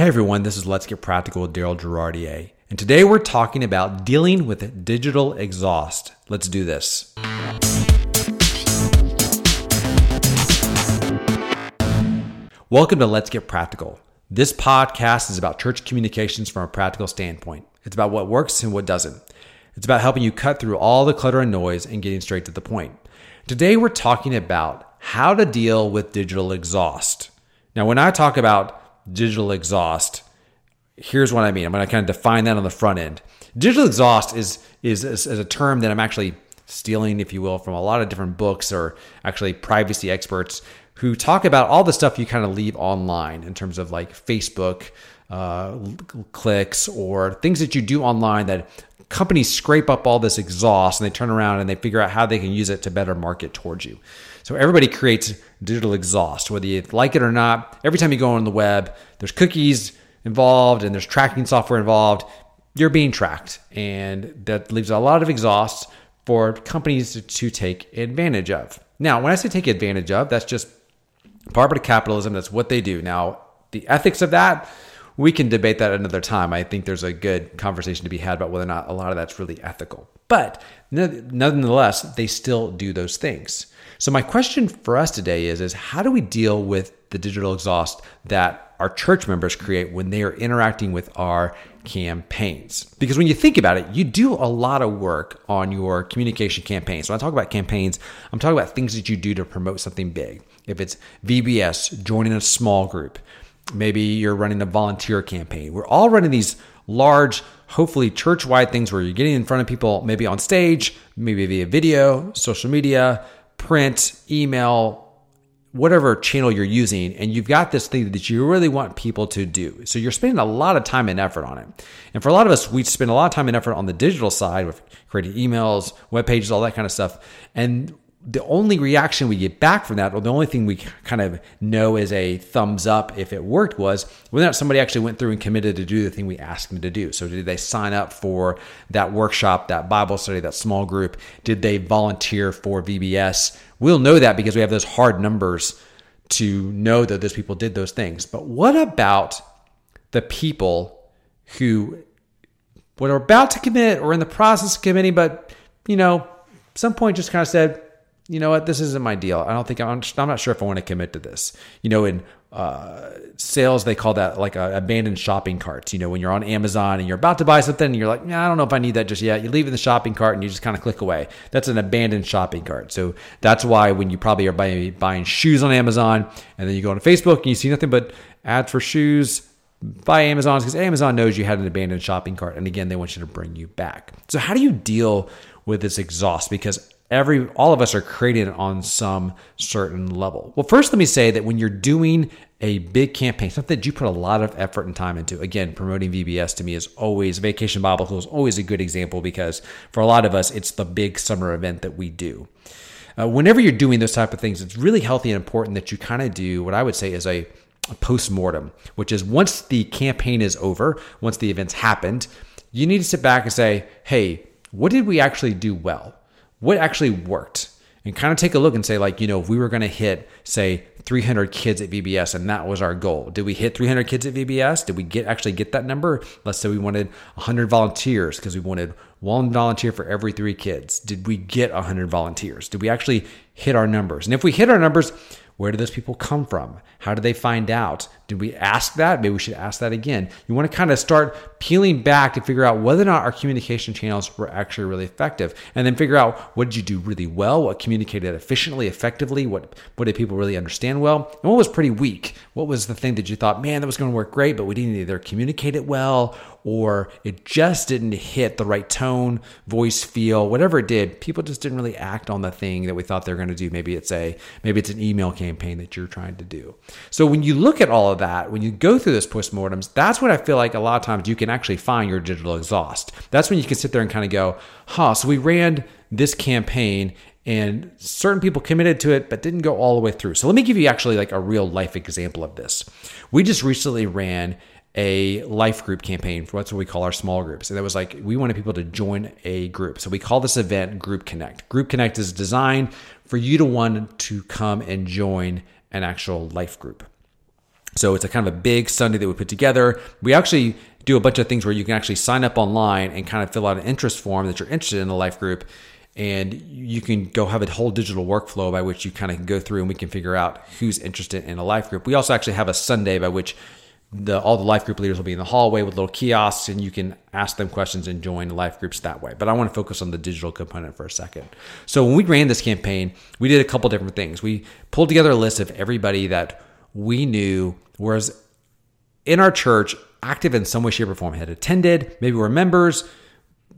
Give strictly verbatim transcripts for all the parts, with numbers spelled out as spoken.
Hey everyone, this is Let's Get Practical with Daryl Girardier, and today we're talking about dealing with digital exhaust. Let's do this. Welcome to Let's Get Practical. This podcast is about church communications from a practical standpoint. It's about what works and what doesn't. It's about helping you cut through all the clutter and noise and getting straight to the point. Today we're talking about how to deal with digital exhaust. Now, when I talk about digital exhaust, here's what I mean. I'm going to kind of define that on the front end. Digital exhaust is, is is a term that I'm actually stealing, if you will, from a lot of different books or actually privacy experts who talk about all the stuff you kind of leave online in terms of like Facebook uh, clicks or things that you do online that companies scrape up all this exhaust and they turn around and they figure out how they can use it to better market towards you. So everybody creates digital exhaust, whether you like it or not. Every time you go on the web, there's cookies involved and there's tracking software involved. You're being tracked, and that leaves a lot of exhaust for companies to, to take advantage of. Now, when I say take advantage of, that's just part of capitalism. That's what they do. Now, the ethics of that, we can debate that another time. I think there's a good conversation to be had about whether or not a lot of that's really ethical. But nonetheless, they still do those things. So my question for us today is, is how do we deal with the digital exhaust that our church members create when they are interacting with our campaigns? Because when you think about it, you do a lot of work on your communication campaigns. When I talk about campaigns, I'm talking about things that you do to promote something big. If it's V B S, joining a small group, maybe you're running a volunteer campaign. We're all running these large, hopefully church-wide things where you're getting in front of people, maybe on stage, maybe via video, social media, print, email, whatever channel you're using, and you've got this thing that you really want people to do. So you're spending a lot of time and effort on it. And for a lot of us, we spend a lot of time and effort on the digital side with creating emails, web pages, all that kind of stuff. And the only reaction we get back from that, or the only thing we kind of know is a thumbs up if it worked, was whether or not somebody actually went through and committed to do the thing we asked them to do. So did they sign up for that workshop, that Bible study, that small group? Did they volunteer for V B S? We'll know that because we have those hard numbers to know that those people did those things. But what about the people who what are about to commit or in the process of committing, but, you know, at some point just kind of said, you know what, this isn't my deal. I don't think I'm, I'm not sure if I want to commit to this. You know, in uh, sales, they call that like a, abandoned shopping carts. You know, when you're on Amazon and you're about to buy something and you're like, nah, I don't know if I need that just yet. You leave it in the shopping cart and you just kind of click away. That's an abandoned shopping cart. So that's why when you probably are buying, buying shoes on Amazon and then you go on Facebook and you see nothing but ads for shoes, buy Amazon, because Amazon knows you had an abandoned shopping cart. And again, they want you to bring you back. So how do you deal with this exhaust? Because Every, all of us are created on some certain level. Well, first, let me say that when you're doing a big campaign, something that you put a lot of effort and time into, again, promoting V B S to me is always, Vacation Bible School is always a good example because for a lot of us, it's the big summer event that we do. Uh, whenever you're doing those type of things, it's really healthy and important that you kind of do what I would say is a, a postmortem, which is once the campaign is over, once the event's happened, you need to sit back and say, hey, what did we actually do well? What actually worked? And kind of take a look and say, like, you know, if we were going to hit, say, three hundred kids at V B S and that was our goal, did we hit three hundred kids at V B S? Did we get actually get that number? Let's say we wanted one hundred volunteers because we wanted one volunteer for every three kids. Did we get one hundred volunteers? Did we actually hit our numbers? And if we hit our numbers, where do those people come from? How do they find out? Did we ask that? Maybe we should ask that again. You want to kind of start peeling back to figure out whether or not our communication channels were actually really effective. And then figure out what did you do really well? What communicated efficiently, effectively? What, what did people really understand well? And what was pretty weak? What was the thing that you thought, man, that was going to work great, but we didn't either communicate it well or it just didn't hit the right tone, voice, feel, whatever it did. People just didn't really act on the thing that we thought they were going to do. Maybe it's a, maybe it's an email campaign. campaign that you're trying to do. So when you look at all of that, when you go through those postmortems, that's when I feel like a lot of times you can actually find your digital exhaust. That's when you can sit there and kind of go, huh, so we ran this campaign and certain people committed to it, but didn't go all the way through. So let me give you actually like a real life example of this. We just recently ran a life group campaign for what's what we call our small groups. And that was like, we wanted people to join a group. So we call this event Group Connect. Group Connect is designed for you to want to come and join an actual life group. So it's a kind of a big Sunday that we put together. We actually do a bunch of things where you can actually sign up online and kind of fill out an interest form that you're interested in a life group. And you can go have a whole digital workflow by which you kind of can go through and we can figure out who's interested in a life group. We also actually have a Sunday by which the all the life group leaders will be in the hallway with little kiosks, and you can ask them questions and join life groups that way. But I want to focus on the digital component for a second. So when we ran this campaign, we did a couple different things. We pulled together a list of everybody that we knew was in our church, active in some way, shape, or form, had attended, maybe were members,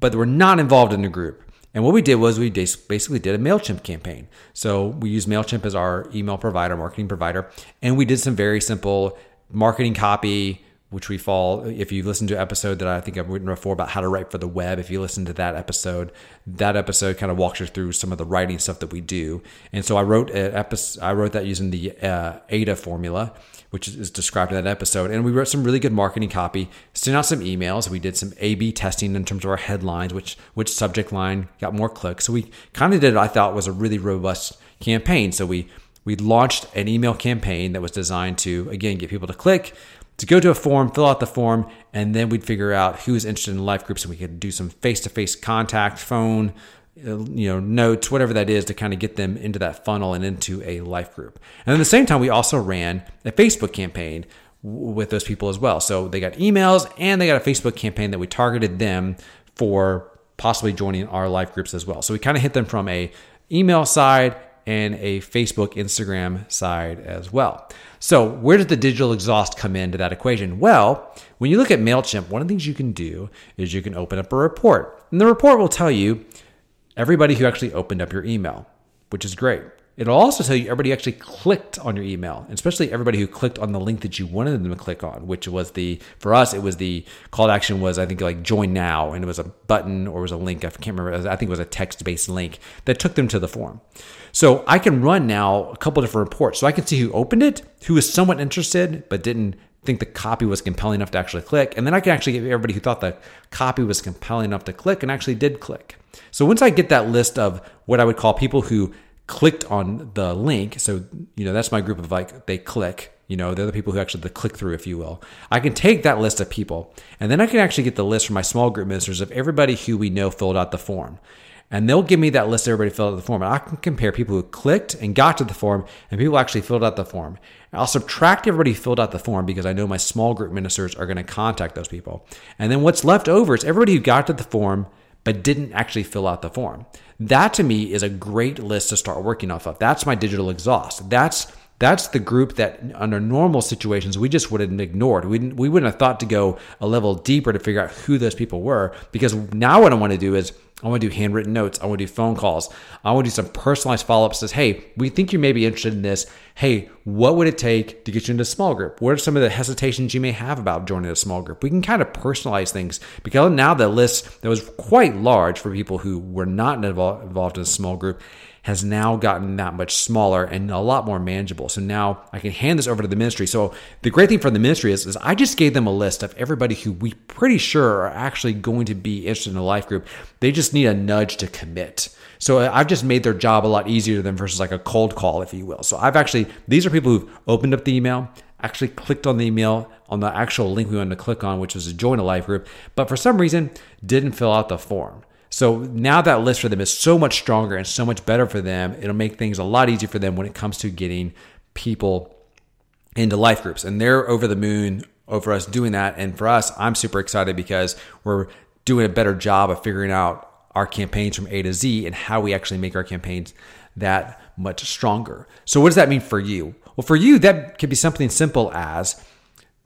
but they were not involved in the group. And what we did was we basically did a MailChimp campaign. So we used MailChimp as our email provider, marketing provider, and we did some very simple marketing copy, which we fall, if you listen to an episode that I think I've written before about how to write for the web, if you listen to that episode, that episode kind of walks you through some of the writing stuff that we do. And so I wrote an episode, I wrote that using the uh, AIDA formula, which is described in that episode. And we wrote some really good marketing copy, sent out some emails. We did some A B testing in terms of our headlines, which which subject line got more clicks. So we kind of did what I thought was a really robust campaign. So we we launched an email campaign that was designed to, again, get people to click, to go to a form, fill out the form, and then we'd figure out who's interested in life groups, and we could do some face-to-face contact, phone, you know, notes, whatever that is, to kind of get them into that funnel and into a life group. And at the same time, we also ran a Facebook campaign with those people as well. So they got emails and they got a Facebook campaign that we targeted them for possibly joining our life groups as well. So we kind of hit them from a email side and a Facebook, Instagram side as well. So where does the digital exhaust come into that equation? Well, when you look at MailChimp, one of the things you can do is you can open up a report. And the report will tell you everybody who actually opened up your email, which is great. It'll also tell you everybody who actually clicked on your email, and especially everybody who clicked on the link that you wanted them to click on, which was the, for us, it was the call to action was, I think, like join now, and it was a button or it was a link. I can't remember. I think it was a text-based link that took them to the form. So I can run now a couple different reports. So I can see who opened it, who was somewhat interested but didn't think the copy was compelling enough to actually click. And then I can actually get everybody who thought the copy was compelling enough to click and actually did click. So once I get that list of what I would call people who clicked on the link, so, you know, that's my group of like, they click, you know, they're the people who actually the click through, if you will. I can take that list of people, and then I can actually get the list from my small group ministers of everybody who we know filled out the form. And they'll give me that list of everybody who filled out the form. And I can compare people who clicked and got to the form and people who actually filled out the form. And I'll subtract everybody who filled out the form because I know my small group ministers are going to contact those people. And then what's left over is everybody who got to the form but didn't actually fill out the form. That to me is a great list to start working off of. That's my digital exhaust. That's that's the group that under normal situations, we just would have ignored. We didn't, we wouldn't have thought to go a level deeper to figure out who those people were, because now what I want to do is I want to do handwritten notes. I want to do phone calls. I want to do some personalized follow-ups that says, hey, we think you may be interested in this. Hey, what would it take to get you into a small group? What are some of the hesitations you may have about joining a small group? We can kind of personalize things, because now the list that was quite large for people who were not involved in a small group has now gotten that much smaller and a lot more manageable. So now I can hand this over to the ministry. So the great thing for the ministry is, is I just gave them a list of everybody who we pretty sure are actually going to be interested in a life group. They just need a nudge to commit. So I've just made their job a lot easier than versus like a cold call, if you will. So I've actually, these are people who've opened up the email, actually clicked on the email on the actual link we wanted to click on, which was to join a life group, but for some reason didn't fill out the form. So now that list for them is so much stronger and so much better for them. It'll make things a lot easier for them when it comes to getting people into life groups. And they're over the moon over us doing that. And for us, I'm super excited because we're doing a better job of figuring out our campaigns from A to Z and how we actually make our campaigns that much stronger. So what does that mean for you? Well, for you, that could be something simple as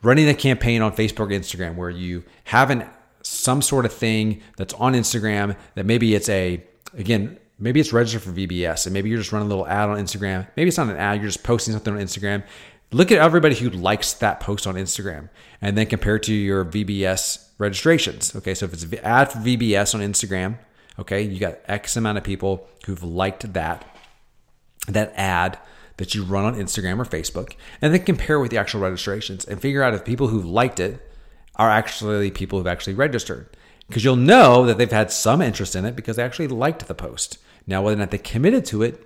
running a campaign on Facebook or Instagram where you have an some sort of thing that's on Instagram that maybe it's a, again, maybe it's registered for V B S, and maybe you're just running a little ad on Instagram. Maybe it's not an ad, you're just posting something on Instagram. Look at everybody who likes that post on Instagram and then compare it to your V B S registrations. Okay, so if it's ad for V B S on Instagram, okay, you got X amount of people who've liked that, that ad that you run on Instagram or Facebook, and then compare with the actual registrations and figure out if people who've liked it are actually people who've actually registered, because you'll know that they've had some interest in it because they actually liked the post. Now, whether or not they committed to it,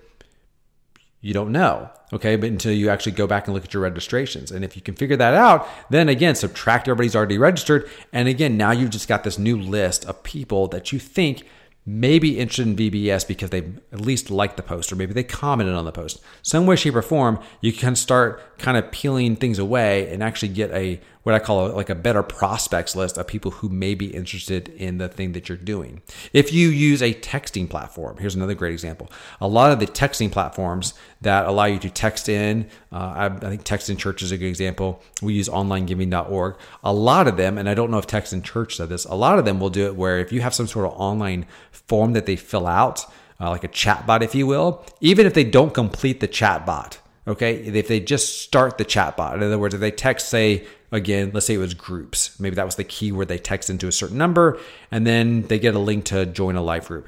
you don't know, okay? But until you actually go back and look at your registrations. And if you can figure that out, then again, subtract everybody's already registered. And again, now you've just got this new list of people that you think may be interested in V B S because they at least liked the post, or maybe they commented on the post. Some way, shape, or form, you can start kind of peeling things away and actually get a, what I call a, like a better prospects list of people who may be interested in the thing that you're doing. If you use a texting platform, here's another great example. A lot of the texting platforms that allow you to text in, uh, I, I think Text in Church is a good example. We use online giving dot org. A lot of them, and I don't know if Text in Church does this, a lot of them will do it where if you have some sort of online form that they fill out, uh, like a chat bot, if you will, even if they don't complete the chat bot, okay, if they just start the chat bot, in other words, if they text, say, again, let's say it was groups. Maybe that was the keyword they text into a certain number, and then they get a link to join a live group.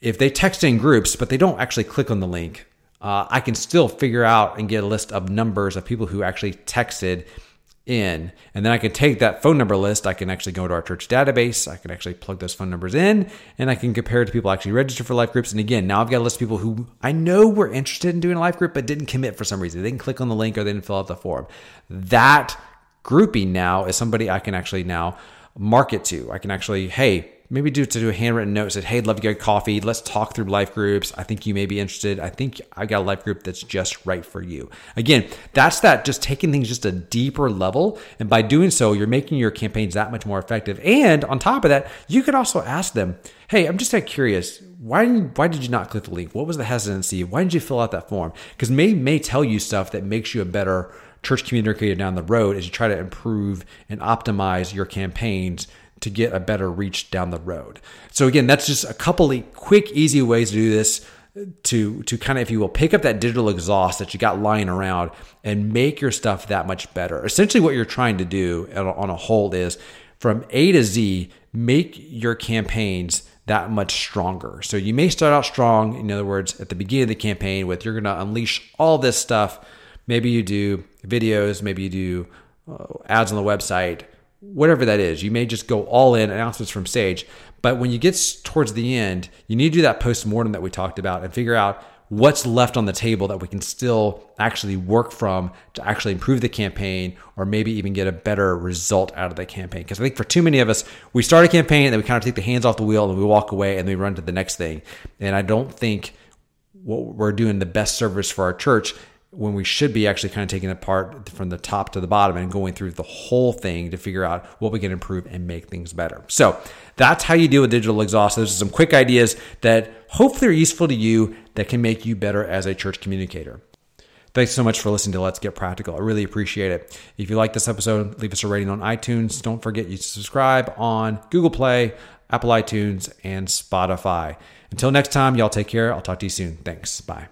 If they text in groups, but they don't actually click on the link, uh, I can still figure out and get a list of numbers of people who actually texted in. And then I can take that phone number list. I can actually go to our church database. I can actually plug those phone numbers in, and I can compare it to people actually registered for life groups. And again, now I've got a list of people who I know were interested in doing a life group, but didn't commit for some reason. They didn't click on the link, or they didn't fill out the form. That grouping now is somebody I can actually now market to. I can actually, hey, maybe do to do a handwritten note, said, hey, I'd love to get coffee. Let's talk through life groups. I think you may be interested. I think I've got a life group that's just right for you. Again, that's that just taking things just a deeper level. And by doing so, you're making your campaigns that much more effective. And on top of that, you could also ask them, hey, I'm just kind of curious. Why did, you, why did you not click the link? What was the hesitancy? Why did you fill out that form? Because may may tell you stuff that makes you a better church communicator down the road as you try to improve and optimize your campaigns to get a better reach down the road. So again, that's just a couple of quick, easy ways to do this to, to kind of, if you will, pick up that digital exhaust that you got lying around and make your stuff that much better. Essentially what you're trying to do on a whole is from A to Z, make your campaigns that much stronger. So you may start out strong. In other words, at the beginning of the campaign with, you're going to unleash all this stuff. Maybe you do videos, maybe you do uh, ads on the website, whatever that is. You may just go all in, announcements from stage. But when you get towards the end, you need to do that postmortem that we talked about and figure out what's left on the table that we can still actually work from to actually improve the campaign or maybe even get a better result out of the campaign. Because I think for too many of us, we start a campaign and then we kind of take the hands off the wheel and we walk away and we run to the next thing. And I don't think what we're doing the best service for our church when we should be actually kind of taking it apart from the top to the bottom and going through the whole thing to figure out what we can improve and make things better. So that's how you deal with digital exhaust. Those are some quick ideas that hopefully are useful to you that can make you better as a church communicator. Thanks so much for listening to Let's Get Practical. I really appreciate it. If you like this episode, leave us a rating on iTunes. Don't forget you subscribe on Google Play, Apple iTunes, and Spotify. Until next time, y'all take care. I'll talk to you soon. Thanks. Bye.